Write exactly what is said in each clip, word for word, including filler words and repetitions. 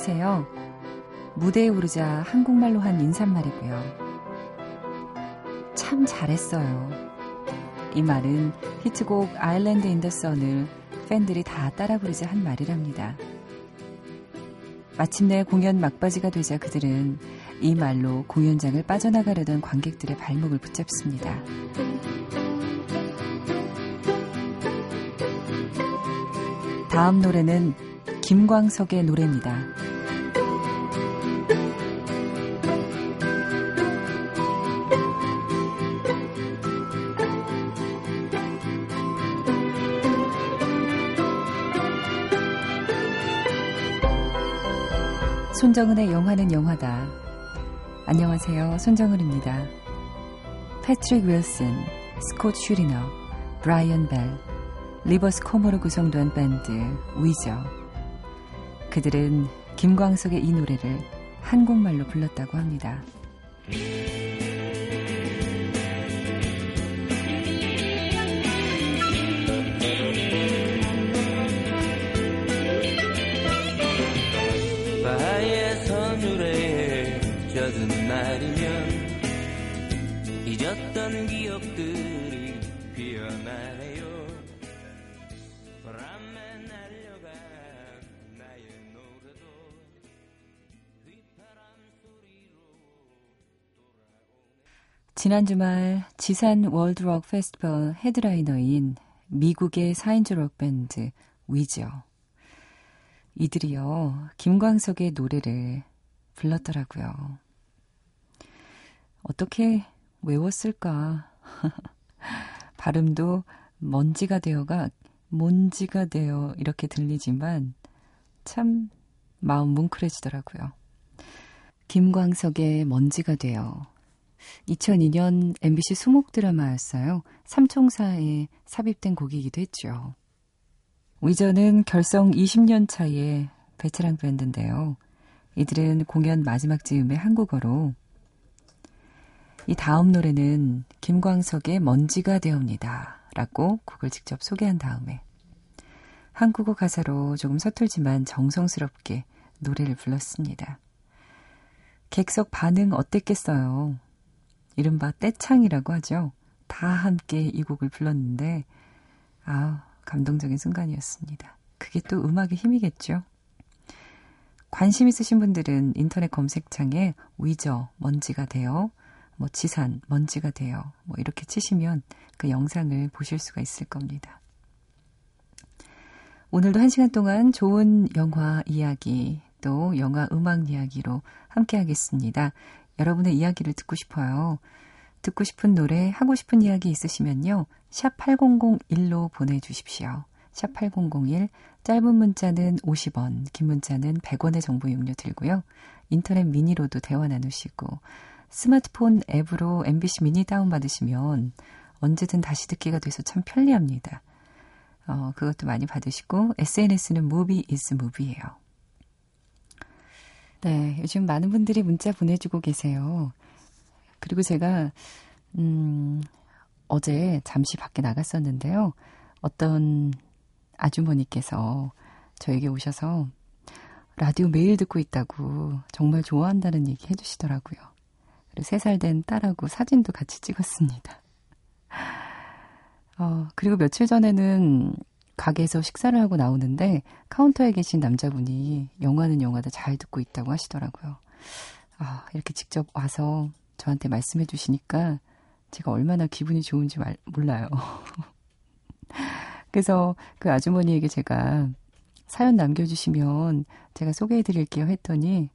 안녕하세요. 무대에 오르자 한국말로 한 인사말이고요. 참 잘했어요. 이 말은 히트곡 아일랜드 인 더 선을 팬들이 다 따라 부르자 한 말이랍니다. 마침내 공연 막바지가 되자 그들은 이 말로 공연장을 빠져나가려던 관객들의 발목을 붙잡습니다. 다음 노래는 김광석의 노래입니다. 손정은의 영화는 영화다. 안녕하세요. 손정은입니다. 패트릭 윌슨, 스콧 슈리너, 브라이언 벨, 리버스 코모로 구성된 밴드 위저. 그들은 김광석의 이 노래를 한국말로 불렀다고 합니다. 잊었던 기억들이 피어나네요. 바람에 날려간 나의 노래도 휘파람 소리로 돌아오네. 지난 주말 지산 월드 록 페스티벌 헤드라이너인 미국의 사인조 록밴드 위저. 이들이요 김광석의 노래를 불렀더라고요. 어떻게 외웠을까? 발음도 먼지가 되어가 몬지가 되어 이렇게 들리지만 참 마음 뭉클해지더라고요. 김광석의 먼지가 되어 이천이 년 엠비씨 수목 드라마였어요. 삼총사에 삽입된 곡이기도 했죠. 위저는 결성 이십 년 차의 베테랑 밴드인데요. 이들은 공연 마지막 즈음에 한국어로 이 다음 노래는 김광석의 먼지가 되옵니다 라고 곡을 직접 소개한 다음에 한국어 가사로 조금 서툴지만 정성스럽게 노래를 불렀습니다. 객석 반응 어땠겠어요? 이른바 떼창이라고 하죠. 다 함께 이 곡을 불렀는데 아 감동적인 순간이었습니다. 그게 또 음악의 힘이겠죠. 관심 있으신 분들은 인터넷 검색창에 위저 먼지가 되어 뭐 지산, 먼지가 돼요. 뭐 이렇게 치시면 그 영상을 보실 수가 있을 겁니다. 오늘도 한 시간 동안 좋은 영화 이야기 또 영화 음악 이야기로 함께 하겠습니다. 여러분의 이야기를 듣고 싶어요. 듣고 싶은 노래, 하고 싶은 이야기 있으시면요. 샵 팔공공일로 보내주십시오. 샵 팔공공일, 짧은 문자는 오십 원, 긴 문자는 백 원의 정보 용료 들고요. 인터넷 미니로도 대화 나누시고 스마트폰 앱으로 엠비씨 미니 다운받으시면 언제든 다시 듣기가 돼서 참 편리합니다. 어, 그것도 많이 받으시고 에스엔에스는 무비 이즈 무비예요. 네, 요즘 많은 분들이 문자 보내주고 계세요. 그리고 제가 음, 어제 잠시 밖에 나갔었는데요. 어떤 아주머니께서 저에게 오셔서 라디오 매일 듣고 있다고 정말 좋아한다는 얘기 해주시더라고요. 세 살 된 딸하고 사진도 같이 찍었습니다. 어, 그리고 며칠 전에는 가게에서 식사를 하고 나오는데 카운터에 계신 남자분이 영화는 영화다 잘 듣고 있다고 하시더라고요. 아, 이렇게 직접 와서 저한테 말씀해 주시니까 제가 얼마나 기분이 좋은지 말, 몰라요. 그래서 그 아주머니에게 제가 사연 남겨주시면 제가 소개해 드릴게요 했더니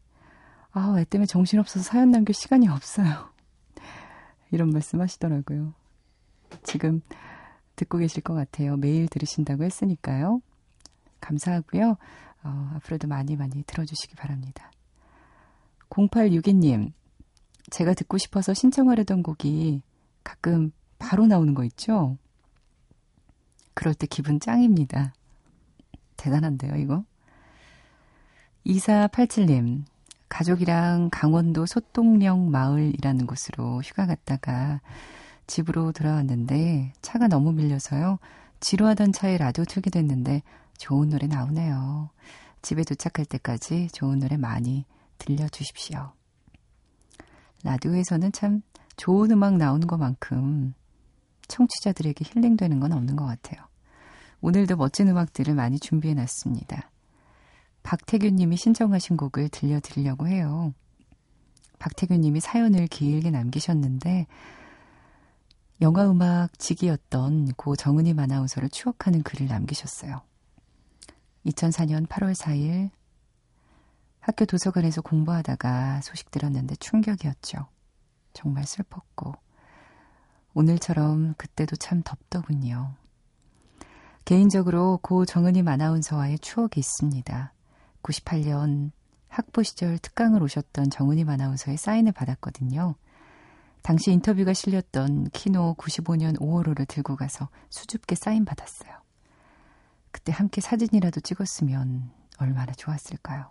아, 애 때문에 정신없어서 사연 남길 시간이 없어요. 이런 말씀 하시더라고요. 지금 듣고 계실 것 같아요. 매일 들으신다고 했으니까요. 감사하고요. 어, 앞으로도 많이 많이 들어주시기 바랍니다. 공팔육이 님, 제가 듣고 싶어서 신청하려던 곡이 가끔 바로 나오는 거 있죠? 그럴 때 기분 짱입니다. 대단한데요, 이거? 이사팔칠 님, 가족이랑 강원도 소똥령 마을이라는 곳으로 휴가 갔다가 집으로 돌아왔는데 차가 너무 밀려서요. 지루하던 차에 라디오 틀게 됐는데 좋은 노래 나오네요. 집에 도착할 때까지 좋은 노래 많이 들려주십시오. 라디오에서는 참 좋은 음악 나오는 것만큼 청취자들에게 힐링되는 건 없는 것 같아요. 오늘도 멋진 음악들을 많이 준비해놨습니다. 박태균님이 신청하신 곡을 들려드리려고 해요. 박태균님이 사연을 길게 남기셨는데 영화음악직이었던 고 정은임 아나운서를 추억하는 글을 남기셨어요. 이천사년 팔월 사일 학교 도서관에서 공부하다가 소식 들었는데 충격이었죠. 정말 슬펐고 오늘처럼 그때도 참 덥더군요. 개인적으로 고 정은임 아나운서와의 추억이 있습니다. 구십팔년 학부 시절 특강을 오셨던 정은임 아나운서의 사인을 받았거든요. 당시 인터뷰가 실렸던 키노 구십오년 오월호를 들고 가서 수줍게 사인받았어요. 그때 함께 사진이라도 찍었으면 얼마나 좋았을까요.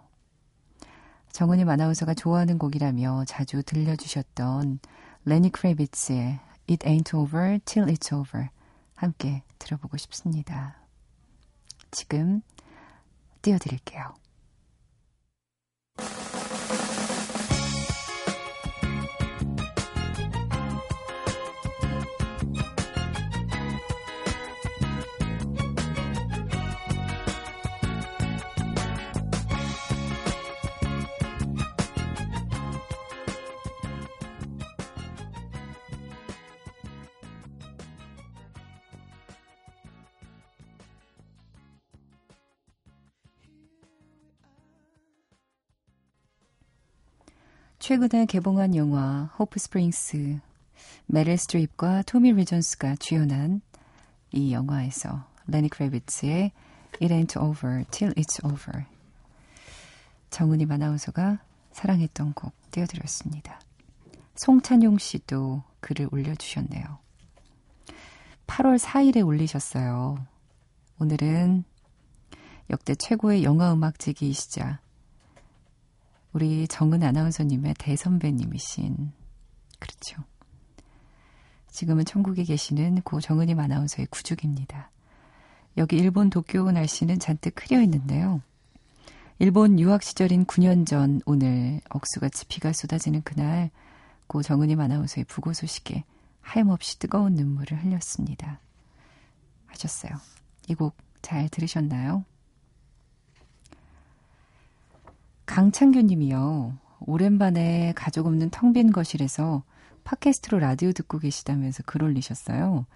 정은임 아나운서가 좋아하는 곡이라며 자주 들려주셨던 레니 크레비츠의 It Ain't Over Till It's Over 함께 들어보고 싶습니다. 지금 띄워드릴게요. 최근에 개봉한 영화 호프 스프링스, 메릴 스트립과 토미 리존스가 주연한 이 영화에서 레니 크레비츠의 It Ain't Over Till It's Over 정은임 아나운서가 사랑했던 곡 띄워드렸습니다. 송찬용 씨도 글을 올려주셨네요. 팔월 사일에 올리셨어요. 오늘은 역대 최고의 영화음악제기이시자 우리 정은 아나운서님의 대선배님이신, 그렇죠. 지금은 천국에 계시는 고 정은임 아나운서의 구죽입니다. 여기 일본 도쿄 날씨는 잔뜩 흐려 있는데요. 일본 유학 시절인 구년 전 오늘 억수같이 비가 쏟아지는 그날 고 정은임 아나운서의 부고 소식에 하염없이 뜨거운 눈물을 흘렸습니다. 하셨어요. 이 곡 잘 들으셨나요? 강창규님이요. 오랜만에 가족 없는 텅 빈 거실에서 팟캐스트로 라디오 듣고 계시다면서 글 올리셨어요.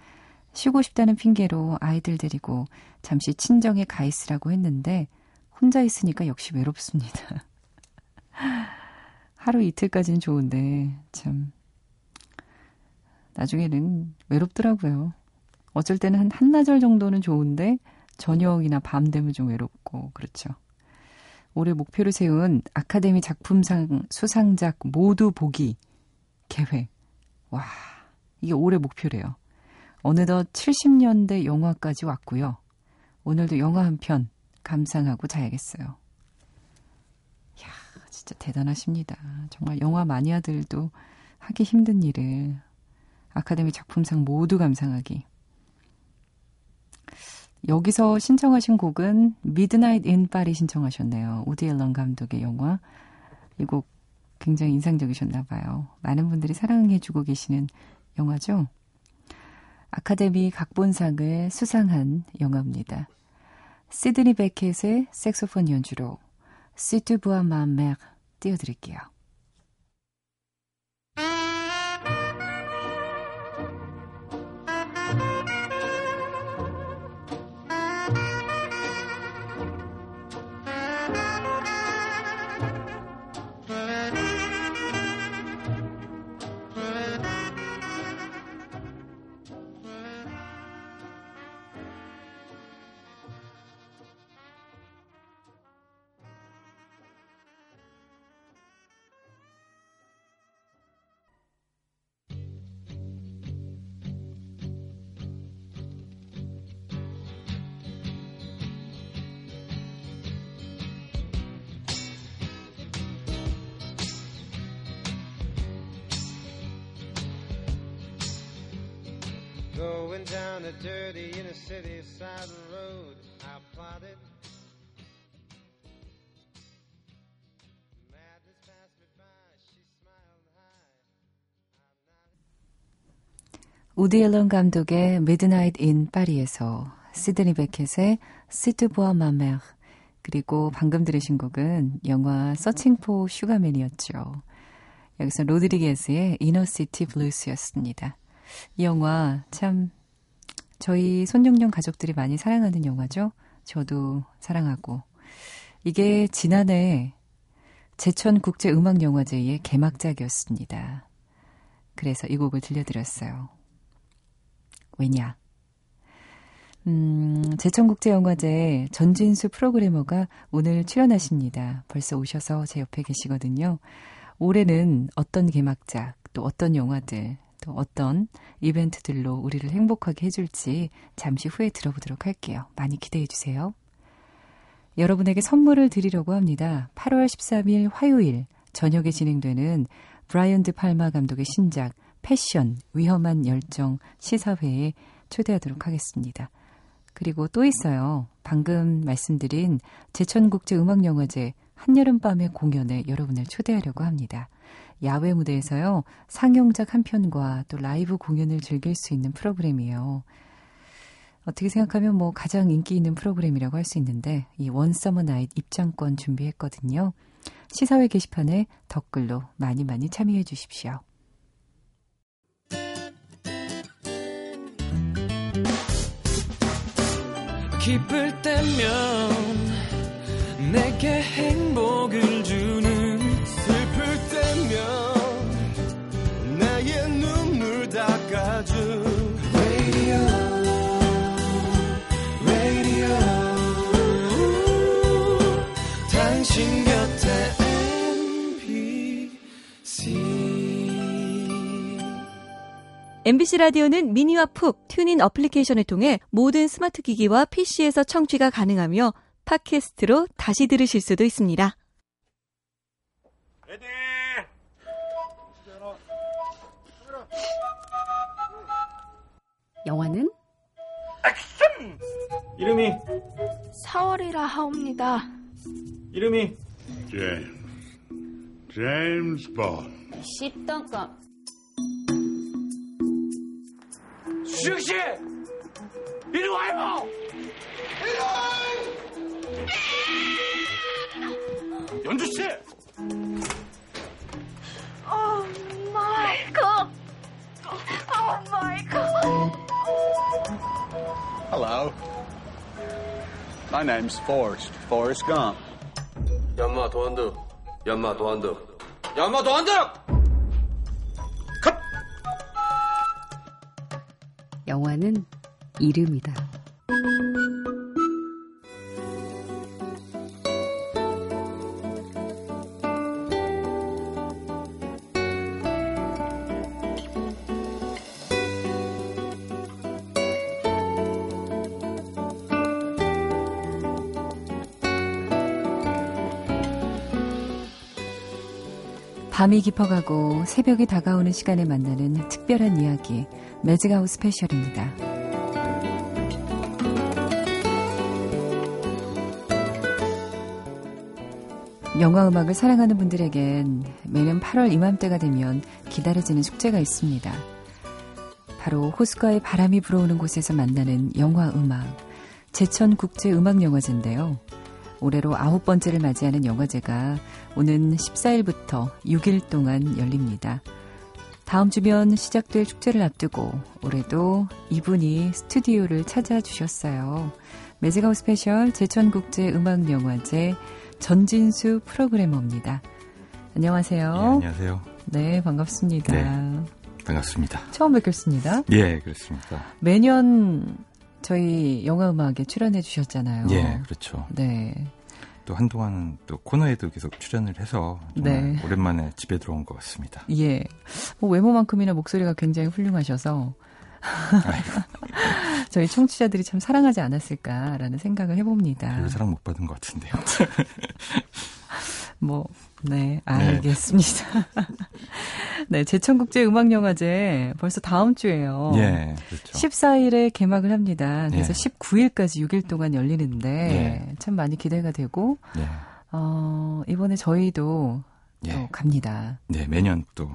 쉬고 싶다는 핑계로 아이들 데리고 잠시 친정에 가 있으라고 했는데 혼자 있으니까 역시 외롭습니다. 하루 이틀까지는 좋은데 참 나중에는 외롭더라고요. 어쩔 때는 한 한나절 정도는 좋은데 저녁이나 밤 되면 좀 외롭고 그렇죠. 올해 목표로 세운 아카데미 작품상 수상작 모두 보기 계획. 와, 이게 올해 목표래요. 어느덧 칠십년대 영화까지 왔고요. 오늘도 영화 한 편 감상하고 자야겠어요. 이야, 진짜 대단하십니다. 정말 영화 마니아들도 하기 힘든 일을 아카데미 작품상 모두 감상하기. 여기서 신청하신 곡은 Midnight in Paris 신청하셨네요. 우디 앨런 감독의 영화. 이 곡 굉장히 인상적이셨나 봐요. 많은 분들이 사랑해주고 계시는 영화죠. 아카데미 각본상을 수상한 영화입니다. 시드니 베켓의 색소폰 연주로 Si tu vois ma mère 띄워드릴게요. Going down a dirty inner city side road, I plotted 우디 앨런 감독의 Midnight in Paris에서 시드니 베켓의 C'est de bois ma mère, 그리고 방금 들으신 곡은 영화 Searching for Sugarman이었죠. 여기서 로드리게스의 Inner City Blues였습니다. 이 영화 참 저희 손룡룡 가족들이 많이 사랑하는 영화죠. 저도 사랑하고. 이게 지난해 제천국제음악영화제의 개막작이었습니다. 그래서 이 곡을 들려드렸어요. 왜냐? 음, 제천국제영화제 전진수 프로그래머가 오늘 출연하십니다. 벌써 오셔서 제 옆에 계시거든요. 올해는 어떤 개막작, 또 어떤 영화들, 또 어떤 이벤트들로 우리를 행복하게 해줄지 잠시 후에 들어보도록 할게요. 많이 기대해 주세요. 여러분에게 선물을 드리려고 합니다. 팔월 십삼일 화요일 저녁에 진행되는 브라이언 드 팔마 감독의 신작 패션, 위험한 열정 시사회에 초대하도록 하겠습니다. 그리고 또 있어요. 방금 말씀드린 제천국제음악영화제 한여름밤의 공연에 여러분을 초대하려고 합니다. 야외 무대에서요. 상영작 한 편과 또 라이브 공연을 즐길 수 있는 프로그램이에요. 어떻게 생각하면 뭐 가장 인기 있는 프로그램이라고 할 수 있는데 이 원 서머 나잇 입장권 준비했거든요. 시사회 게시판에 댓글로 많이 많이 참여해 주십시오. 기쁠 때면 내게 행복을 주는 슬플 때면 나의 눈물 닦아줘. 엠비씨 라디오는 미니와 푹 튜닝 어플리케이션을 통해 모든 스마트 기기와 피씨에서 청취가 가능하며 팟캐스트로 다시 들으실 수도 있습니다. 레디! 영화는 액션! 이름이 사월이라 하옵니다. 이름이 제임스, 제임스 본드. 십단감 수혁씨! 이리 와요! 이리 와! 연주씨! 오 마이 갓! 오 마이 갓! Hello. My name's Forrest. Forrest Gump. 얌마 도안득. 얌마 도안득. 얌마 도안득! 영화는 이름이다. 밤이 깊어가고 새벽이 다가오는 시간에 만나는 특별한 이야기, 매직아웃 스페셜입니다. 영화음악을 사랑하는 분들에겐 매년 팔월 이맘때가 되면 기다려지는 축제가 있습니다. 바로 호수가의 바람이 불어오는 곳에서 만나는 영화음악, 제천국제음악영화제인데요. 올해로 아홉 번째를 맞이하는 영화제가 오는 십사일부터 육일 동안 열립니다. 다음 주면 시작될 축제를 앞두고 올해도 이분이 스튜디오를 찾아주셨어요. 매직아웃 스페셜 제천국제음악영화제 전진수 프로그래머입니다. 안녕하세요. 네, 안녕하세요. 네, 반갑습니다. 네, 반갑습니다. 처음 뵙겠습니다. 예, 그렇습니다. 매년 저희 영화음악에 출연해 주셨잖아요. 예, 그렇죠. 네. 또 한동안은 또 코너에도 계속 출연을 해서 정말 네. 오랜만에 집에 들어온 것 같습니다. 예. 뭐 외모만큼이나 목소리가 굉장히 훌륭하셔서 저희 청취자들이 참 사랑하지 않았을까라는 생각을 해봅니다. 별로 사랑 못 받은 것 같은데요. 뭐, 네, 알겠습니다. 네, 제천국제음악영화제 벌써 다음 주예요. 예, 그렇죠. 십사일에 개막을 합니다. 그래서 예. 십구일까지 육일 동안 열리는데 예. 참 많이 기대가 되고 예. 어, 이번에 저희도 예. 또 갑니다. 네, 매년 또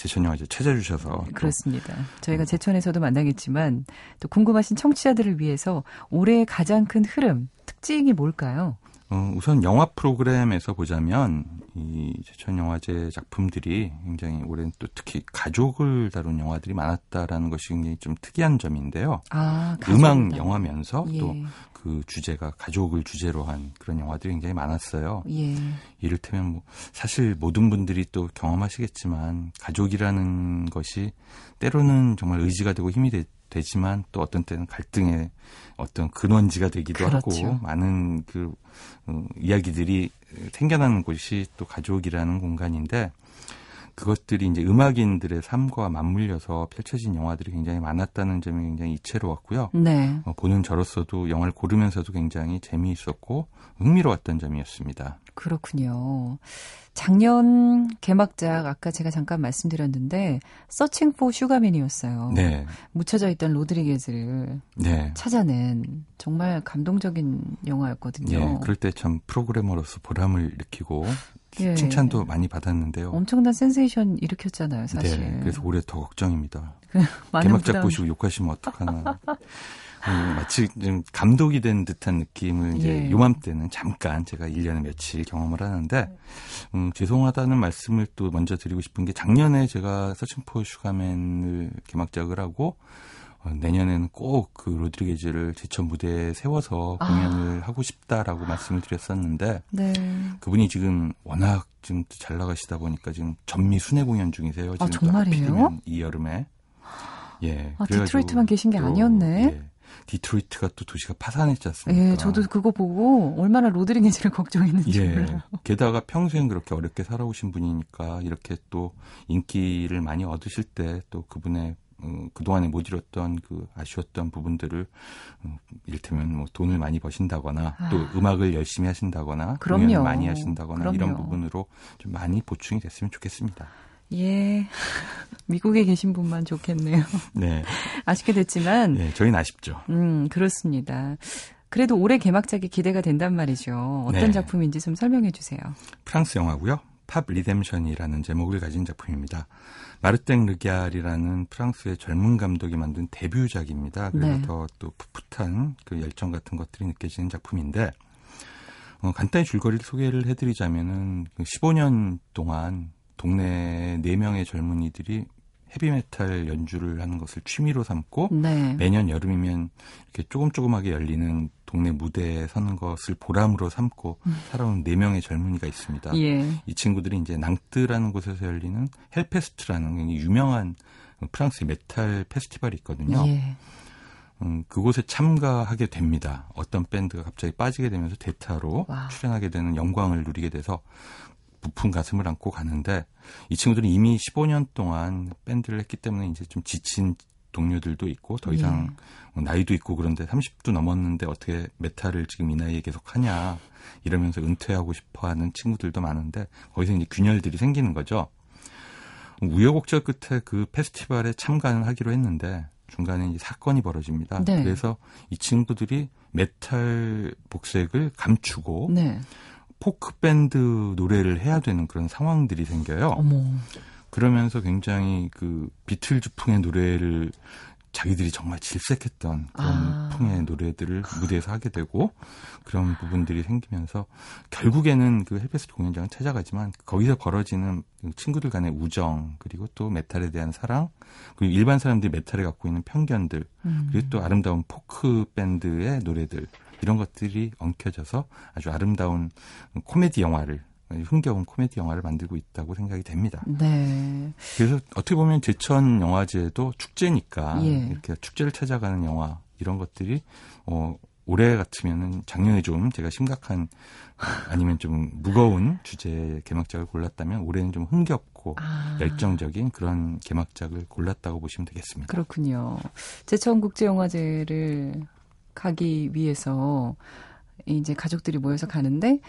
제천 영화제 찾아주셔서. 그렇습니다. 저희가 제천에서도 만나겠지만 또 궁금하신 청취자들을 위해서 올해의 가장 큰 흐름, 특징이 뭘까요? 어, 우선 영화 프로그램에서 보자면 이 제천 영화제 작품들이 굉장히 올해는 또 특히 가족을 다룬 영화들이 많았다라는 것이 굉장히 좀 특이한 점인데요. 아, 음악 영화면서 예. 또 그 주제가 가족을 주제로 한 그런 영화들이 굉장히 많았어요. 예. 이를테면 뭐 사실 모든 분들이 또 경험하시겠지만 가족이라는 것이 때로는 정말 의지가 되고 힘이 되, 되지만 또 어떤 때는 갈등의 어떤 근원지가 되기도 그렇죠. 하고 많은 그 어, 이야기들이 생겨나는 곳이 또 가족이라는 공간인데 그것들이 이제 음악인들의 삶과 맞물려서 펼쳐진 영화들이 굉장히 많았다는 점이 굉장히 이채로웠고요. 네. 어, 보는 저로서도 영화를 고르면서도 굉장히 재미있었고 흥미로웠던 점이었습니다. 그렇군요. 작년 개막작 아까 제가 잠깐 말씀드렸는데 서칭 포 슈가맨이었어요. 네. 묻혀져 있던 로드리게즈를 네. 찾아낸 정말 감동적인 영화였거든요. 네. 그럴 때 참 프로그래머로서 보람을 느끼고 예. 칭찬도 많이 받았는데요. 엄청난 센세이션 일으켰잖아요, 사실. 네, 그래서 올해 더 걱정입니다. 개막작 부담... 보시고 욕하시면 어떡하나. 음, 마치 좀 감독이 된 듯한 느낌을 이제 예. 요맘때는 잠깐 제가 일 년에 며칠 경험을 하는데 음, 죄송하다는 말씀을 또 먼저 드리고 싶은 게 작년에 제가 서칭 포 슈가맨을 개막작을 하고 어, 내년에는 꼭 그 로드리게즈를 제천 무대에 세워서 아. 공연을 하고 싶다라고 말씀을 드렸었는데 네. 그분이 지금 워낙 지금 잘 나가시다 보니까 지금 전미 순회 공연 중이세요. 지금 아, 정말이에요? 이 여름에. 예. 아, 디트로이트만 계신 게 아니었네. 또, 예, 디트로이트가 또 도시가 파산했지 않습니까? 예, 저도 그거 보고 얼마나 로드리게즈를 걱정했는지 예, 몰라요. 게다가 평생 그렇게 어렵게 살아오신 분이니까 이렇게 또 인기를 많이 얻으실 때 또 그분의 그동안에 못 이뤘던 그 아쉬웠던 부분들을 이를테면 뭐 돈을 많이 버신다거나 아. 또 음악을 열심히 하신다거나 그럼요. 공연을 많이 하신다거나 그럼요. 이런 부분으로 좀 많이 보충이 됐으면 좋겠습니다. 예, 미국에 계신 분만 좋겠네요. 네, 아쉽게 됐지만 네, 저희는 아쉽죠. 음, 그렇습니다. 그래도 올해 개막작이 기대가 된단 말이죠. 어떤 네. 작품인지 좀 설명해 주세요. 프랑스 영화고요. 팝 리뎀션이라는 제목을 가진 작품입니다. 마르땡 르기알이라는 프랑스의 젊은 감독이 만든 데뷔작입니다. 그래서 네. 더 또 풋풋한 그 열정 같은 것들이 느껴지는 작품인데 어, 간단히 줄거리를 소개를 해드리자면은 십오 년 동안 동네 네 명의 젊은이들이 헤비메탈 연주를 하는 것을 취미로 삼고 네. 매년 여름이면 이렇게 조금 조금하게 열리는 동네 무대에 서는 것을 보람으로 삼고 살아온 네 명의 젊은이가 있습니다. 예. 이 친구들이 이제 낭뜨라는 곳에서 열리는 헬페스트라는 굉장히 유명한 프랑스의 메탈 페스티벌이 있거든요. 예. 음, 그곳에 참가하게 됩니다. 어떤 밴드가 갑자기 빠지게 되면서 대타로 와. 출연하게 되는 영광을 누리게 돼서 부푼 가슴을 안고 가는데 이 친구들은 이미 십오 년 동안 밴드를 했기 때문에 이제 좀 지친 동료들도 있고 더 이상 예. 나이도 있고 그런데 삼십도 넘었는데 어떻게 메탈을 지금 이 나이에 계속 하냐 이러면서 은퇴하고 싶어하는 친구들도 많은데 거기서 이제 균열들이 생기는 거죠. 우여곡절 끝에 그 페스티벌에 참가를 하기로 했는데 중간에 이제 사건이 벌어집니다. 네. 그래서 이 친구들이 메탈 복색을 감추고 네. 포크밴드 노래를 해야 되는 그런 상황들이 생겨요. 어머. 그러면서 굉장히 그 비틀즈풍의 노래를 자기들이 정말 질색했던 그런 아. 풍의 노래들을 무대에서 하게 되고 그런 부분들이 생기면서 결국에는 그 헬페스트 공연장을 찾아가지만 거기서 벌어지는 친구들 간의 우정 그리고 또 메탈에 대한 사랑 그리고 일반 사람들이 메탈에 갖고 있는 편견들 음. 그리고 또 아름다운 포크밴드의 노래들 이런 것들이 엉켜져서 아주 아름다운 코미디 영화를 흥겨운 코미디 영화를 만들고 있다고 생각이 됩니다. 네. 그래서 어떻게 보면 제천 영화제도 축제니까 예. 이렇게 축제를 찾아가는 영화 이런 것들이 어, 올해 같으면은 작년에 좀 제가 심각한 아니면 좀 무거운 주제의 개막작을 골랐다면 올해는 좀 흥겹고 아. 열정적인 그런 개막작을 골랐다고 보시면 되겠습니다. 그렇군요. 제천국제영화제를 가기 위해서 이제 가족들이 모여서 가는데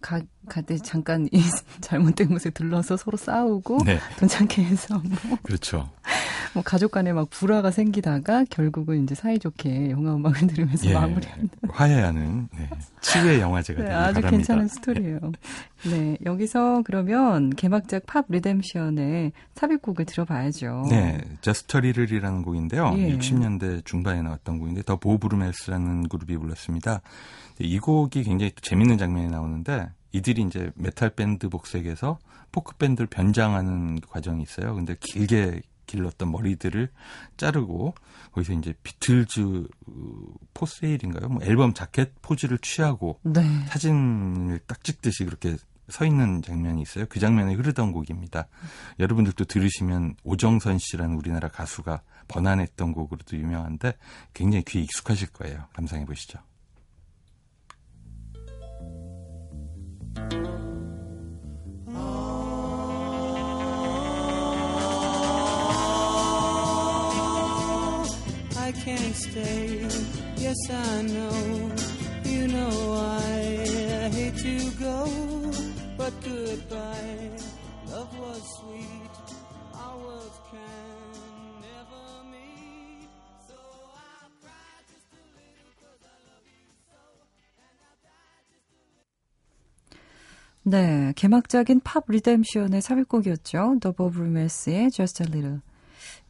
가, 갈 때 잠깐 이 잘못된 곳에 들러서 서로 싸우고 네. 돈찮게 해서 뭐 그렇죠. 뭐 가족 간에 막 불화가 생기다가 결국은 이제 사이좋게 영화 음악을 들으면서 예, 마무리한다. 화해하는 네, 치유의 영화제가 되길 네, 아주 바랍니다. 괜찮은 스토리예요. 네, 여기서 그러면 개막작 팝 리뎀션의 삽입곡을 들어봐야죠. 네, Just a Little이라는 곡인데요. 예. 육십 년대 중반에 나왔던 곡인데 더 보브루멜스라는 그룹이 불렀습니다. 이 곡이 굉장히 또 재밌는 장면이 나오는데 이들이 이제 메탈 밴드 복색에서 포크 밴드를 변장하는 과정이 있어요. 근데 길게 길렀던 머리들을 자르고 거기서 이제 비틀즈 포세일인가요? 뭐 앨범 자켓 포즈를 취하고 네. 사진을 딱 찍듯이 그렇게 서 있는 장면이 있어요. 그 장면에 흐르던 곡입니다. 여러분들도 들으시면 오정선 씨라는 우리나라 가수가 번안했던 곡으로도 유명한데 굉장히 귀에 익숙하실 거예요. 감상해 보시죠. I can't stay, yes I know, you know I hate to go, but goodbye, love was sweet, our worlds can never meet, so I cried just a little cause I love you so, and I died just a little. 네, 개막작인 팝 리뎀션의 삽입곡이었죠. The Rumers의 Just a Little.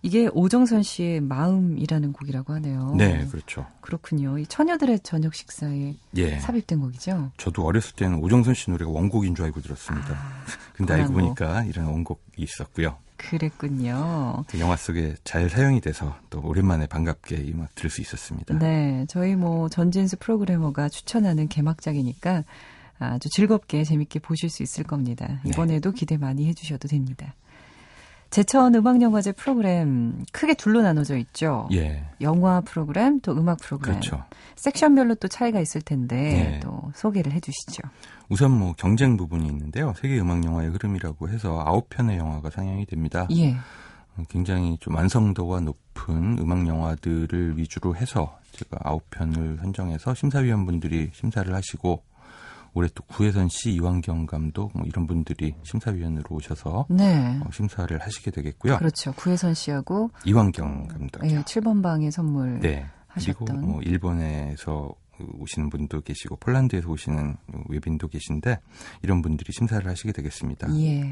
이게 오정선 씨의 마음이라는 곡이라고 하네요. 네, 그렇죠. 그렇군요. 이 처녀들의 저녁 식사에 예. 삽입된 곡이죠. 저도 어렸을 때는 오정선 씨 노래가 원곡인 줄 알고 들었습니다. 아, 근데 알고 거. 보니까 이런 원곡이 있었고요. 그랬군요. 영화 속에 잘 사용이 돼서 또 오랜만에 반갑게 이 음악 들을 수 있었습니다. 네, 저희 뭐 전진수 프로그래머가 추천하는 개막작이니까 아주 즐겁게 재밌게 보실 수 있을 겁니다. 이번에도 네. 기대 많이 해주셔도 됩니다. 제천 음악영화제 프로그램 크게 둘로 나눠져 있죠. 예. 영화 프로그램 또 음악 프로그램. 그렇죠. 섹션별로 또 차이가 있을 텐데 예. 또 소개를 해 주시죠. 우선 뭐 경쟁 부분이 있는데요. 세계 음악영화의 흐름이라고 해서 아홉 편의 영화가 상영이 됩니다. 예. 굉장히 좀 완성도가 높은 음악영화들을 위주로 해서 제가 아홉 편을 선정해서 심사위원분들이 심사를 하시고 올해 또 구혜선 씨, 이완경 감독 뭐 이런 분들이 심사위원으로 오셔서 네. 어, 심사를 하시게 되겠고요. 그렇죠. 구혜선 씨하고 이완경 감독. 예, 칠 번 방의 선물 네. 하셨던. 그리고 뭐 일본에서 오시는 분도 계시고 폴란드에서 오시는 외빈도 계신데 이런 분들이 심사를 하시게 되겠습니다. 예.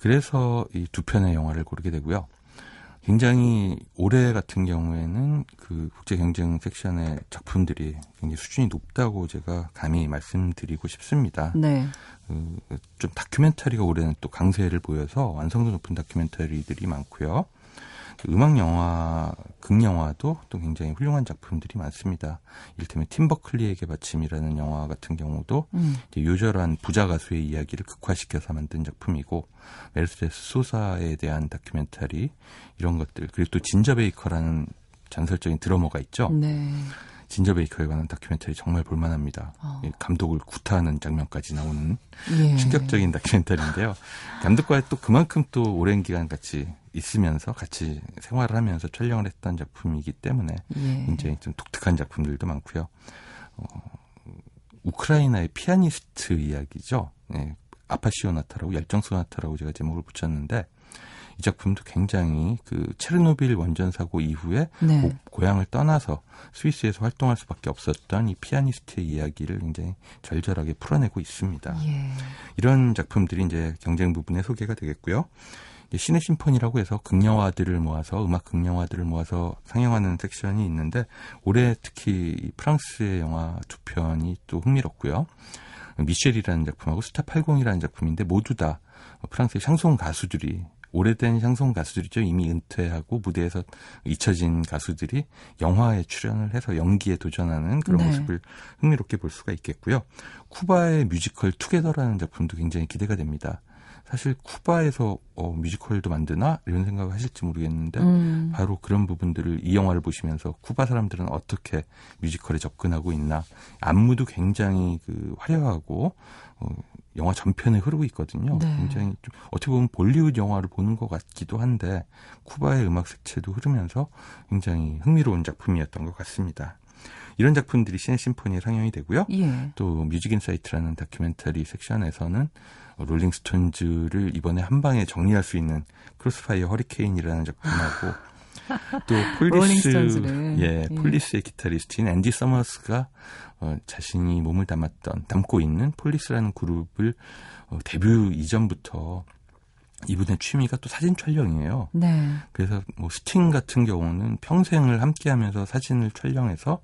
그래서 이 두 편의 영화를 고르게 되고요. 굉장히 올해 같은 경우에는 그 국제 경쟁 섹션의 작품들이 굉장히 수준이 높다고 제가 감히 말씀드리고 싶습니다. 네. 그 좀 다큐멘터리가 올해는 또 강세를 보여서 완성도 높은 다큐멘터리들이 많고요. 음악 영화, 극 영화도 또 굉장히 훌륭한 작품들이 많습니다. 이를테면 팀버클리에게 바침이라는 영화 같은 경우도 음. 이제 요절한 부자 가수의 이야기를 극화시켜서 만든 작품이고 메르세데스 소사에 대한 다큐멘터리 이런 것들 그리고 또 진저 베이커라는 전설적인 드러머가 있죠. 네. 진저 베이커에 관한 다큐멘터리 정말 볼만합니다. 어. 감독을 구타하는 장면까지 나오는 예. 충격적인 다큐멘터리인데요. 감독과 또 그만큼 또 오랜 기간 같이 있으면서 같이 생활을 하면서 촬영을 했던 작품이기 때문에 예. 굉장히 좀 독특한 작품들도 많고요. 어, 우크라이나의 피아니스트 이야기죠. 예, 아파시오나타라고 열정소나타라고 제가 제목을 붙였는데 이 작품도 굉장히 그 체르노빌 원전 사고 이후에 네. 고향을 떠나서 스위스에서 활동할 수밖에 없었던 이 피아니스트의 이야기를 굉장히 절절하게 풀어내고 있습니다. 예. 이런 작품들이 이제 경쟁 부분에 소개가 되겠고요. 시내 심포니라고 해서 극영화들을 모아서 음악 극영화들을 모아서 상영하는 섹션이 있는데 올해 특히 프랑스의 영화 두 편이 또 흥미롭고요. 미셸이라는 작품하고 스타팔십이라는 작품인데 모두 다 프랑스의 샹송 가수들이 오래된 샹송 가수들이죠. 이미 은퇴하고 무대에서 잊혀진 가수들이 영화에 출연을 해서 연기에 도전하는 그런 네. 모습을 흥미롭게 볼 수가 있겠고요. 쿠바의 뮤지컬 투게더라는 작품도 굉장히 기대가 됩니다. 사실 쿠바에서 어, 뮤지컬도 만드나 이런 생각을 하실지 모르겠는데 음. 바로 그런 부분들을 이 영화를 보시면서 쿠바 사람들은 어떻게 뮤지컬에 접근하고 있나 안무도 굉장히 그 화려하고 어, 영화 전편에 흐르고 있거든요. 네. 굉장히 좀 어떻게 보면 볼리우드 영화를 보는 것 같기도 한데 쿠바의 음악 색채도 흐르면서 굉장히 흥미로운 작품이었던 것 같습니다. 이런 작품들이 시네 심포니에 상영이 되고요. 예. 또 뮤직 인사이트라는 다큐멘터리 섹션에서는 롤링스톤즈를 이번에 한 방에 정리할 수 있는 크로스파이어 허리케인이라는 작품하고 또 폴리스, 예, 예. 폴리스의 기타리스트인 앤디 서머스가 어, 자신이 몸을 담았던 담고 있는 폴리스라는 그룹을 어, 데뷔 이전부터 이분의 취미가 또 사진 촬영이에요. 네. 그래서 뭐 스팅 같은 경우는 평생을 함께하면서 사진을 촬영해서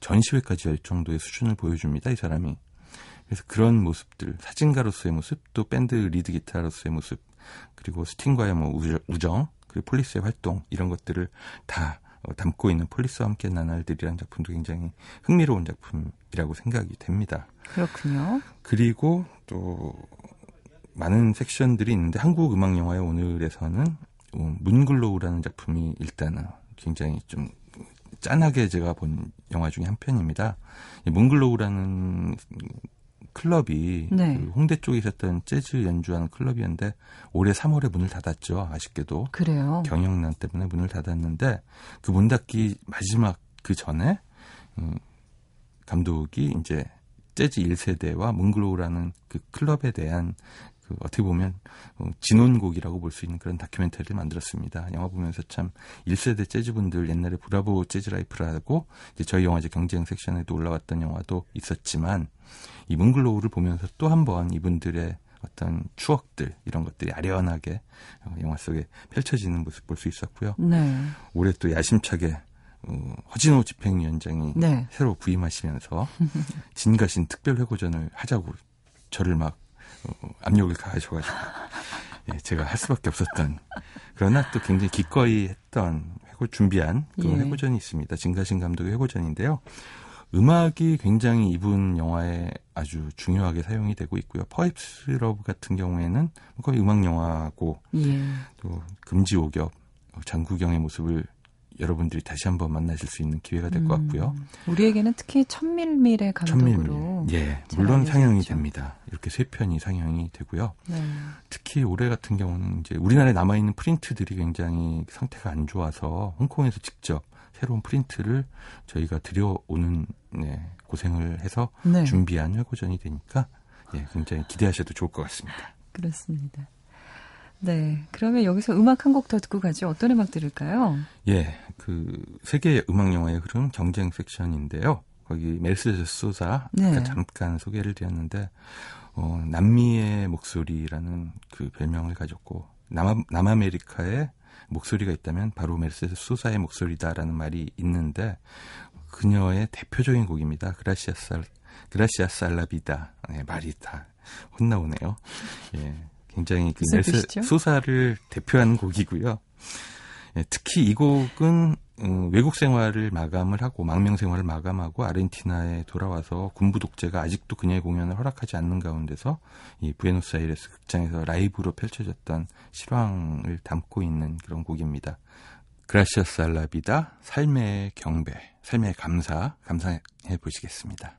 전시회까지 열 정도의 수준을 보여줍니다. 이 사람이. 그래서 그런 모습들, 사진가로서의 모습, 또 밴드 리드 기타로서의 모습, 그리고 스팅과의 뭐 우정, 그리고 폴리스의 활동 이런 것들을 다 담고 있는 폴리스와 함께 나날들이라는 작품도 굉장히 흥미로운 작품이라고 생각이 됩니다. 그렇군요. 그리고 또 많은 섹션들이 있는데 한국 음악 영화의 오늘에서는 문글로우라는 작품이 일단은 굉장히 좀 짠하게 제가 본 영화 중에 한 편입니다. 문글로우라는 클럽이 네. 그 홍대 쪽에 있었던 재즈 연주하는 클럽이었는데 올해 삼월에 문을 닫았죠. 아쉽게도. 그래요. 경영난 때문에 문을 닫았는데 그 문 닫기 마지막 그 전에 음, 감독이 이제 재즈 일 세대와 문글로우라는 그 클럽에 대한 그 어떻게 보면 진혼곡이라고 볼 수 있는 그런 다큐멘터리를 만들었습니다. 영화 보면서 참 일 세대 재즈분들 옛날에 브라보 재즈라이프라고 이제 저희 영화제 경쟁 섹션에도 올라왔던 영화도 있었지만 이 문글로우를 보면서 또 한 번 이분들의 어떤 추억들 이런 것들이 아련하게 영화 속에 펼쳐지는 모습 볼 수 있었고요. 네. 올해 또 야심차게 어, 허진호 집행위원장이 네. 새로 부임하시면서 진가신 특별회고전을 하자고 저를 막 어, 압력을 가하셔가지고 예, 제가 할 수밖에 없었던 그러나 또 굉장히 기꺼이 했던 회고 준비한 그런 예. 회고전이 있습니다. 진가신 감독의 회고전인데요. 음악이 굉장히 이분 영화에 아주 중요하게 사용이 되고 있고요. Perhaps Love 같은 경우에는 거의 음악 영화고 예. 또 금지옥엽 장국영의 모습을 여러분들이 다시 한번 만나실 수 있는 기회가 될 것 같고요. 음, 우리에게는 특히 천밀밀의 감독으로. 천밀밀. 예, 물론 상영이 있죠. 됩니다. 이렇게 세 편이 상영이 되고요. 네. 특히 올해 같은 경우는 이제 우리나라에 남아있는 프린트들이 굉장히 상태가 안 좋아서 홍콩에서 직접 새로운 프린트를 저희가 들여오는 네, 고생을 해서 네. 준비한 회고전이 되니까 예, 굉장히 기대하셔도 좋을 것 같습니다. 그렇습니다. 네, 그러면 여기서 음악 한 곡 더 듣고 가죠. 어떤 음악 들을까요? 예, 그 세계 음악 영화의 흐름 경쟁 섹션인데요. 거기 메르세데스 소사 네. 아까 잠깐 소개를 드렸는데 어, 남미의 목소리라는 그 별명을 가졌고 남 남아메리카의 목소리가 있다면 바로 메르세데스 소사의 목소리다라는 말이 있는데 그녀의 대표적인 곡입니다. 그라시아스 그라시아스 알라비다 네, 말이 다 혼나오네요. 예. 굉장히 그 메르세데스 소사를 대표하는 곡이고요. 예, 특히 이 곡은 음, 외국 생활을 마감을 하고 망명 생활을 마감하고 아르헨티나에 돌아와서 군부 독재가 아직도 그녀의 공연을 허락하지 않는 가운데서 이 부에노스아이레스 극장에서 라이브로 펼쳐졌던 실황을 담고 있는 그런 곡입니다. 그라시아스 알라비다, 삶의 경배, 삶의 감사, 감상해 보시겠습니다.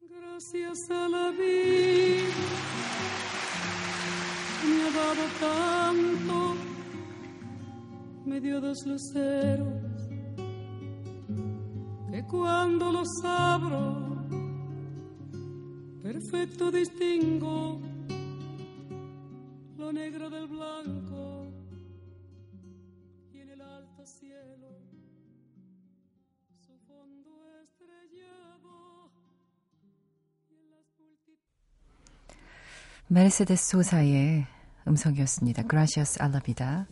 그라시아스 알라비다 Me ha dado tanto, me dio dos luceros, que cuando los abro, perfecto distingo lo negro del blanco y en el alto cielo su fondo estrellado. 메르세데스 소사의 음성이었습니다. 그라시아스 알라비다.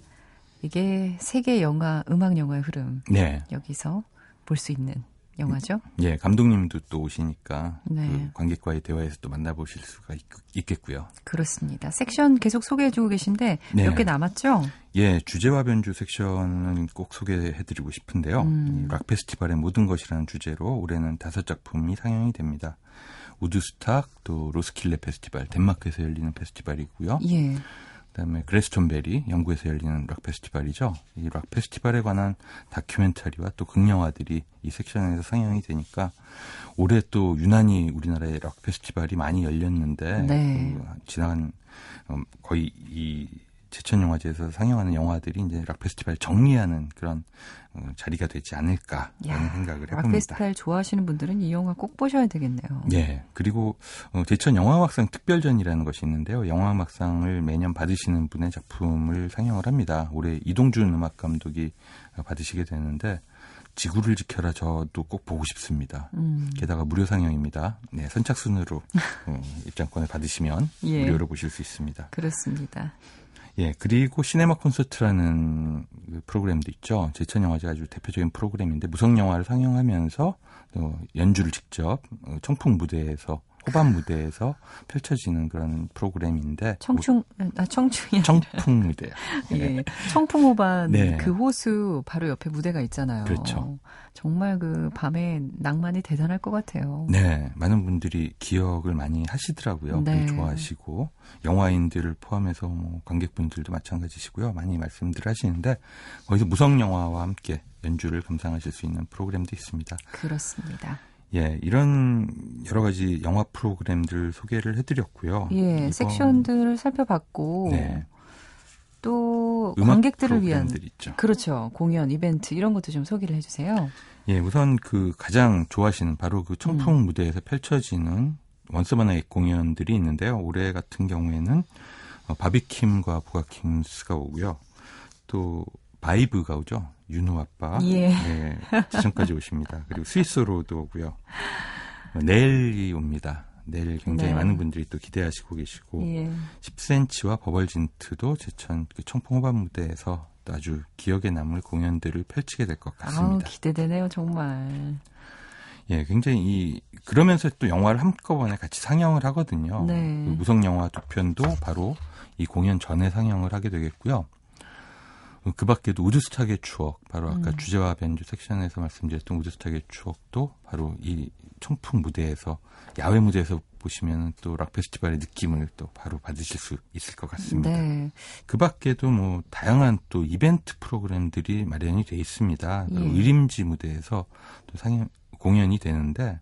이게 세계 영화, 음악 영화의 흐름. 네. 여기서 볼 수 있는 영화죠. 예, 감독님도 또 오시니까 네. 그 관객과의 대화에서 또 만나보실 수가 있, 있겠고요. 그렇습니다. 섹션 계속 소개해주고 계신데 네. 몇 개 남았죠? 예, 주제와 변주 섹션은 꼭 소개해드리고 싶은데요. 음. 락페스티벌의 모든 것이라는 주제로 올해는 다섯 작품이 상영이 됩니다. 우드스탁, 또 로스킬레 페스티벌, 덴마크에서 열리는 페스티벌이고요. 예. 그다음에 글래스톤베리, 영국에서 열리는 락 페스티벌이죠. 이 락 페스티벌에 관한 다큐멘터리와 또 극영화들이 이 섹션에서 상영이 되니까 올해 또 유난히 우리나라의 락 페스티벌이 많이 열렸는데 네. 지난 거의 이 제천영화제에서 상영하는 영화들이 이제 락페스티벌 정리하는 그런 자리가 되지 않을까라는 야, 생각을 해봅니다. 락페스티벌 좋아하시는 분들은 이 영화 꼭 보셔야 되겠네요. 예. 그리고 제천영화음악상 특별전이라는 것이 있는데요. 영화음악상을 매년 받으시는 분의 작품을 상영을 합니다. 올해 이동준 음악감독이 받으시게 되는데 지구를 지켜라 저도 꼭 보고 싶습니다. 음. 게다가 무료 상영입니다. 네, 선착순으로 음, 입장권을 받으시면 예. 무료로 보실 수 있습니다. 그렇습니다. 예, 그리고 시네마 콘서트라는 프로그램도 있죠. 제천영화제 아주 대표적인 프로그램인데 무성영화를 상영하면서 연주를 직접 청풍 무대에서 호반 무대에서 펼쳐지는 그런 프로그램인데 청충 아 청충이 청풍 무대 예 청풍 호반 네. 그 호수 바로 옆에 무대가 있잖아요. 그렇죠. 정말 그 밤에 낭만이 대단할 것 같아요. 네, 많은 분들이 기억을 많이 하시더라고요. 네. 좋아하시고 영화인들을 포함해서 뭐 관객분들도 마찬가지시고요. 많이 말씀들 하시는데 거기서 무성 영화와 함께 연주를 감상하실 수 있는 프로그램도 있습니다. 그렇습니다. 예, 이런 여러 가지 영화 프로그램들 소개를 해드렸고요. 예, 이번... 섹션들을 살펴봤고 네. 또 관객들을 위한 있죠. 그렇죠 공연 이벤트 이런 것도 좀 소개를 해주세요. 예, 우선 그 가장 좋아하시는 바로 그 청풍 음. 무대에서 펼쳐지는 원스머나잇 공연들이 있는데요. 올해 같은 경우에는 바비킴과 부가킴스가 오고요. 또 바이브가 오죠. 윤호 아빠. 예. 네, 지천까지 오십니다. 그리고 스위스로도 오고요. 넬이 옵니다. 넬 굉장히 네. 많은 분들이 또 기대하시고 계시고. 예. 십 센티미터와 버벌진트도 제천 그 청풍호반 무대에서 아주 기억에 남을 공연들을 펼치게 될 것 같습니다. 아우, 기대되네요. 정말. 예, 굉장히 이 그러면서 또 영화를 한꺼번에 같이 상영을 하거든요. 네. 그 무성 영화 두 편도 바로 이 공연 전에 상영을 하게 되겠고요. 그 밖에도 우드스탁의 추억, 바로 아까 음. 주제와 변주 섹션에서 말씀드렸던 우드스탁의 추억도 바로 이 청풍 무대에서, 야외 무대에서 보시면 또 락페스티벌의 느낌을 또 바로 받으실 수 있을 것 같습니다. 네. 그 밖에도 뭐 다양한 또 이벤트 프로그램들이 마련이 돼 있습니다. 예. 의림지 무대에서 또 상영, 공연이 되는데,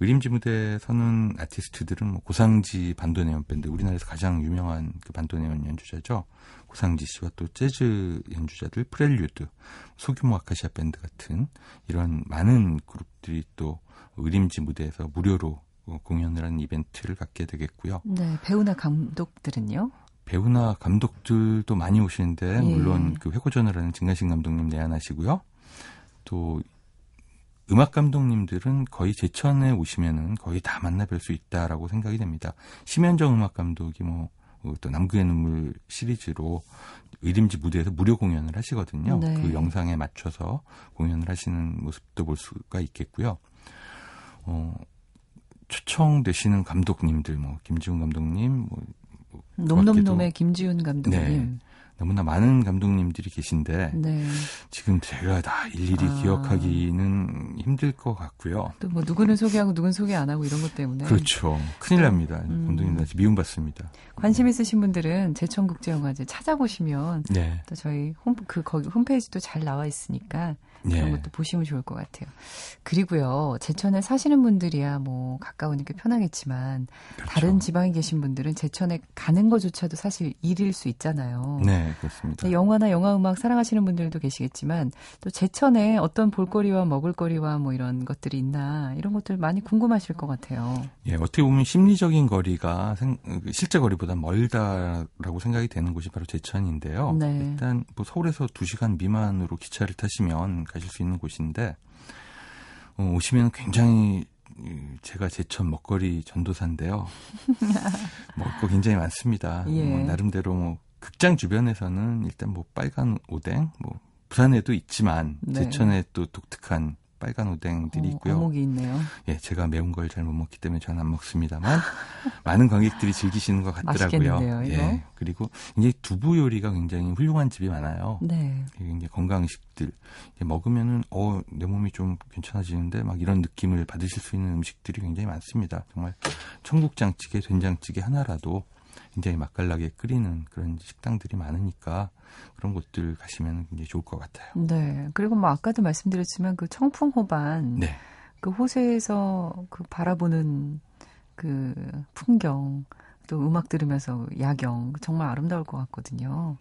의림지 무대에서는 아티스트들은 뭐 고상지 반도네온 밴드, 우리나라에서 가장 유명한 그 반도네온 연주자죠. 고상지 씨와 또 재즈 연주자들, 프렐류드, 소규모 아카시아 밴드 같은 이런 많은 그룹들이 또 의림지 무대에서 무료로 공연을 하는 이벤트를 갖게 되겠고요. 네, 배우나 감독들은요? 배우나 감독들도 많이 오시는데 예. 물론 그 회고전을 하는 진가신 감독님 내한하시고요. 또 음악 감독님들은 거의 제천에 오시면은 거의 다 만나뵐 수 있다라고 생각이 됩니다. 심현정 음악 감독이 뭐 또 남극의 눈물 시리즈로 의림지 무대에서 무료 공연을 하시거든요. 네. 그 영상에 맞춰서 공연을 하시는 모습도 볼 수가 있겠고요. 어, 초청되시는 감독님들 뭐 김지훈 감독님, 뭐, 뭐 놈놈놈의 김지훈 감독님. 네. 너무나 많은 감독님들이 계신데 네. 지금 제가 다 일일이 아. 기억하기는 힘들 것 같고요. 또 뭐 누구는 소개하고 누구는 소개 안 하고 이런 것 때문에. 그렇죠. 큰일 납니다. 음. 감독님들한테 미움받습니다. 관심 있으신 분들은 제천국제영화제 찾아보시면 네. 또 저희 홈, 그 거기 홈페이지도 잘 나와 있으니까 그런 네. 것도 보시면 좋을 것 같아요. 그리고요. 제천에 사시는 분들이야 뭐 가까우니까 편하겠지만 그렇죠. 다른 지방에 계신 분들은 제천에 가는 것조차도 사실 일일 수 있잖아요. 네. 네, 그렇습니다. 영화나 영화음악 사랑하시는 분들도 계시겠지만 또 제천에 어떤 볼거리와 먹을거리와 뭐 이런 것들이 있나 이런 것들 많이 궁금하실 것 같아요. 예, 어떻게 보면 심리적인 거리가 생, 실제 거리보다 멀다라고 생각이 되는 곳이 바로 제천인데요. 네. 일단 뭐 서울에서 두 시간 미만으로 기차를 타시면 가실 수 있는 곳인데 어, 오시면 굉장히 제가 제천 먹거리 전도사인데요. 먹을 거 굉장히 많습니다. 예. 뭐 나름대로 뭐 극장 주변에서는 일단 뭐 빨간 오뎅, 뭐 부산에도 있지만 네. 제천에 또 독특한 빨간 오뎅들이 어, 있고요. 어묵이 있네요. 예, 제가 매운 걸 잘 못 먹기 때문에 저는 안 먹습니다만 많은 관객들이 즐기시는 것 같더라고요. 맛있겠는데요, 이거? 예, 그리고 이제 두부 요리가 굉장히 훌륭한 집이 많아요. 네. 이제 건강식들 먹으면은 어, 내 몸이 좀 괜찮아지는데 막 이런 느낌을 받으실 수 있는 음식들이 굉장히 많습니다. 정말 청국장찌개, 된장찌개 하나라도. 굉장히 맛깔나게 끓이는 그런 식당들이 많으니까 그런 곳들 가시면 굉장히 좋을 것 같아요. 네. 그리고 뭐 아까도 말씀드렸지만 그 청풍호반 네. 그 호수에서 그 바라보는 그 풍경 또 음악 들으면서 야경 정말 아름다울 것 같거든요.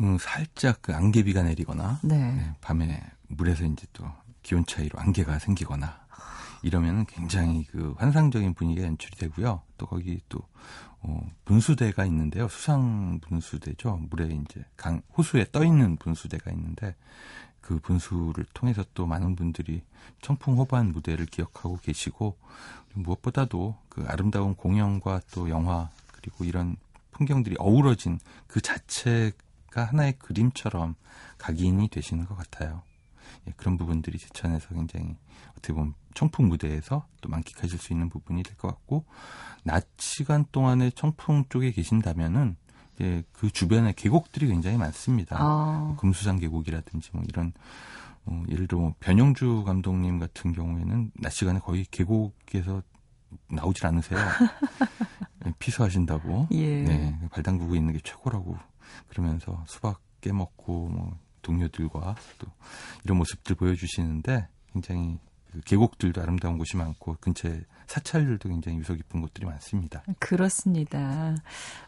음, 살짝 그 안개비가 내리거나 네. 네, 밤에 물에서 이제 또 기온 차이로 안개가 생기거나 이러면 굉장히 그 환상적인 분위기가 연출이 되고요. 또 거기 또 어, 분수대가 있는데요. 수상 분수대죠. 물에 이제 강 호수에 떠 있는 분수대가 있는데 그 분수를 통해서 또 많은 분들이 청풍 호반 무대를 기억하고 계시고 무엇보다도 그 아름다운 공연과 또 영화 그리고 이런 풍경들이 어우러진 그 자체가 하나의 그림처럼 각인이 되시는 것 같아요. 예, 그런 부분들이 제천에서 굉장히 어떻게 보면 청풍 무대에서 또 만끽하실 수 있는 부분이 될 것 같고 낮 시간 동안에 청풍 쪽에 계신다면은 예, 그 주변에 계곡들이 굉장히 많습니다. 아. 금수산 계곡이라든지 뭐 이런 어, 예를 들어 변영주 감독님 같은 경우에는 낮 시간에 거의 계곡에서 나오질 않으세요. 피서하신다고 예. 네, 발 담그고 있는 게 최고라고 그러면서 수박 깨먹고 뭐 동료들과 또 이런 모습들 보여주시는데 굉장히 계곡들도 아름다운 곳이 많고 근처에 사찰들도 굉장히 유서 깊은 곳들이 많습니다. 그렇습니다.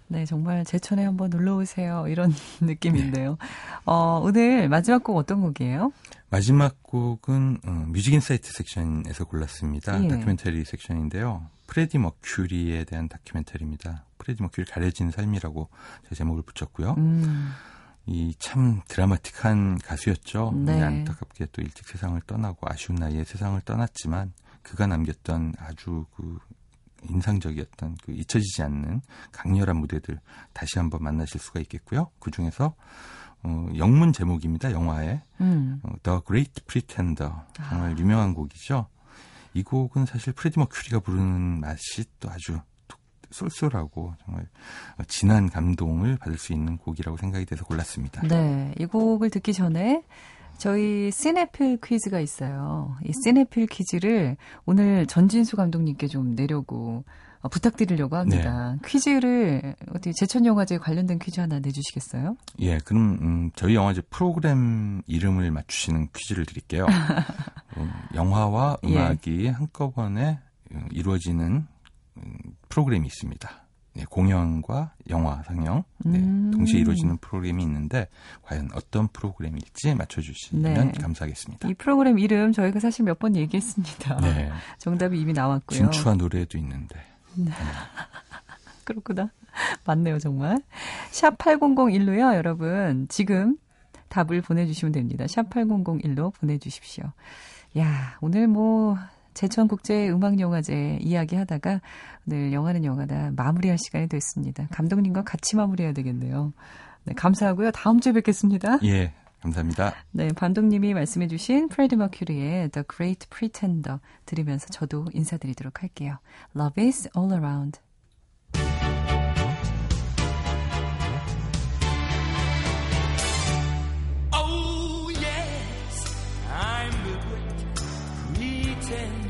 네, 정말 제천에 한번 놀러 오세요. 이런 느낌인데요. 네. 어, 오늘 마지막 곡 어떤 곡이에요? 마지막 곡은 어, 뮤직인사이트 섹션에서 골랐습니다. 예. 다큐멘터리 섹션인데요. 프레디 머큐리에 대한 다큐멘터리입니다. 프레디 머큐리 가려진 삶이라고 제 제목을 붙였고요. 음. 이 참 드라마틱한 가수였죠. 네. 안타깝게 또 일찍 세상을 떠나고 아쉬운 나이에 세상을 떠났지만 그가 남겼던 아주 그 인상적이었던 그 잊혀지지 않는 강렬한 무대들 다시 한번 만나실 수가 있겠고요. 그중에서 어, 영문 제목입니다. 영화의 음. 어, The Great Pretender 정말 아. 유명한 곡이죠. 이 곡은 사실 프레디 머큐리가 부르는 맛이 또 아주 쏠쏠하고 정말 진한 감동을 받을 수 있는 곡이라고 생각이 돼서 골랐습니다. 네, 이 곡을 듣기 전에 저희 시네필 퀴즈가 있어요. 이 시네필 퀴즈를 오늘 전진수 감독님께 좀 내려고 부탁드리려고 합니다. 네. 퀴즈를 어떻게 제천영화제에 관련된 퀴즈 하나 내주시겠어요? 예, 그럼 음, 저희 영화제 프로그램 이름을 맞추시는 퀴즈를 드릴게요. 음, 영화와 음악이 예. 한꺼번에 이루어지는 프로그램이 있습니다. 네, 공연과 영화 상영 네, 음. 동시에 이루어지는 프로그램이 있는데 과연 어떤 프로그램일지 맞춰주시면 네. 감사하겠습니다. 이 프로그램 이름 저희가 사실 몇 번 얘기했습니다. 네. 정답이 이미 나왔고요. 진추와 노래도 있는데. 네. 그렇구나. 맞네요 정말. 샵 팔공공일로요. 여러분 지금 답을 보내주시면 됩니다. 샵 팔공공일로 보내주십시오. 야 오늘 뭐 제천국제음악영화제 이야기하다가 오늘 영화는 영화다 마무리할 시간이 됐습니다. 감독님과 같이 마무리해야 되겠네요. 네, 감사하고요. 다음 주에 뵙겠습니다. 예, 감사합니다. 네, 감독님이 말씀해 주신 프레디 머큐리의 The Great Pretender 들으면서 저도 인사드리도록 할게요. Love is all around. Oh yes, I'm the great pretender.